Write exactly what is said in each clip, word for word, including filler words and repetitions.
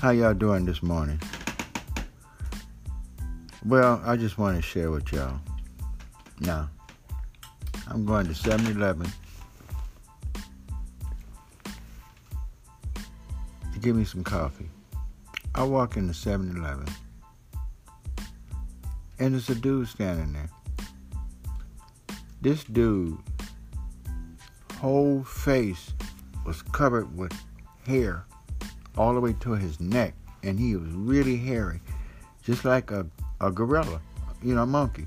How y'all doing this morning? Well, I just want to share with y'all. Now, I'm going to seven eleven to give me some coffee. I walk into seven eleven, and there's a dude standing there. This dude's whole face was covered with hair all the way to his neck, and he was really hairy, just like a, a gorilla, you know, a monkey.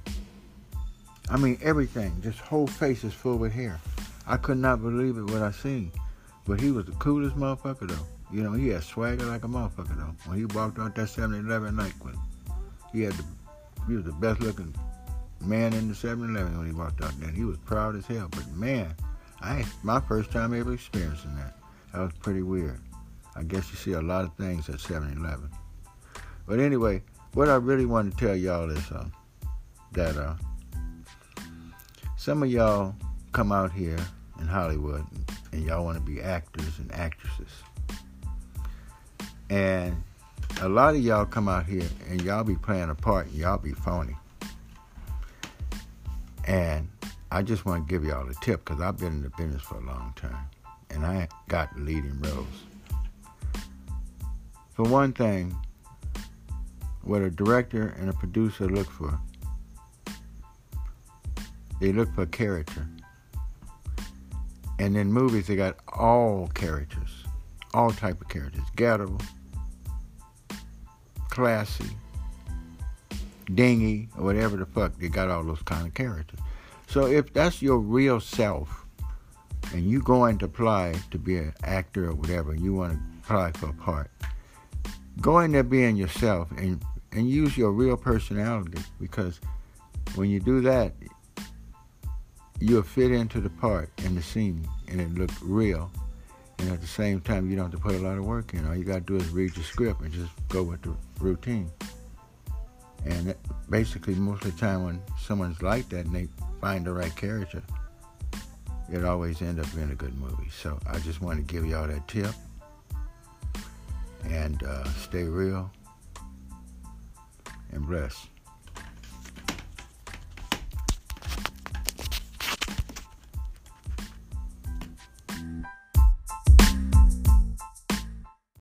I mean, everything, just whole face is full with hair. I could not believe it what I seen, but he was the coolest motherfucker, though. You know, he had swagger like a motherfucker, though. When he walked out that seven eleven night, when he had the, he was the best-looking man in the seven eleven when he walked out there. And he was proud as hell. But, man, I my first time ever experiencing that. That was pretty weird. I guess you see a lot of things at seven eleven. But anyway, what I really want to tell y'all is uh, that uh, some of y'all come out here in Hollywood, and y'all want to be actors and actresses. And a lot of y'all come out here and y'all be playing a part and y'all be phony. And I just want to give y'all a tip, because I've been in the business for a long time. And I got leading roles. For one thing, what a director and a producer look for, they look for character. And in movies, they got all characters, all type of characters. Ghetto, classy, dingy, or whatever the fuck, they got all those kind of characters. So if that's your real self, and you going to apply to be an actor or whatever, you want to apply for a part, go in there being yourself, and, and use your real personality, because when you do that, you'll fit into the part and the scene, and it look real. And at the same time, you don't have to put a lot of work in. All you got to do is read your script and just go with the routine. And that, basically, most of the time when someone's like that and they find the right character, it always ends up being a good movie. So I just want to give y'all that tip. And uh, stay real and blessed.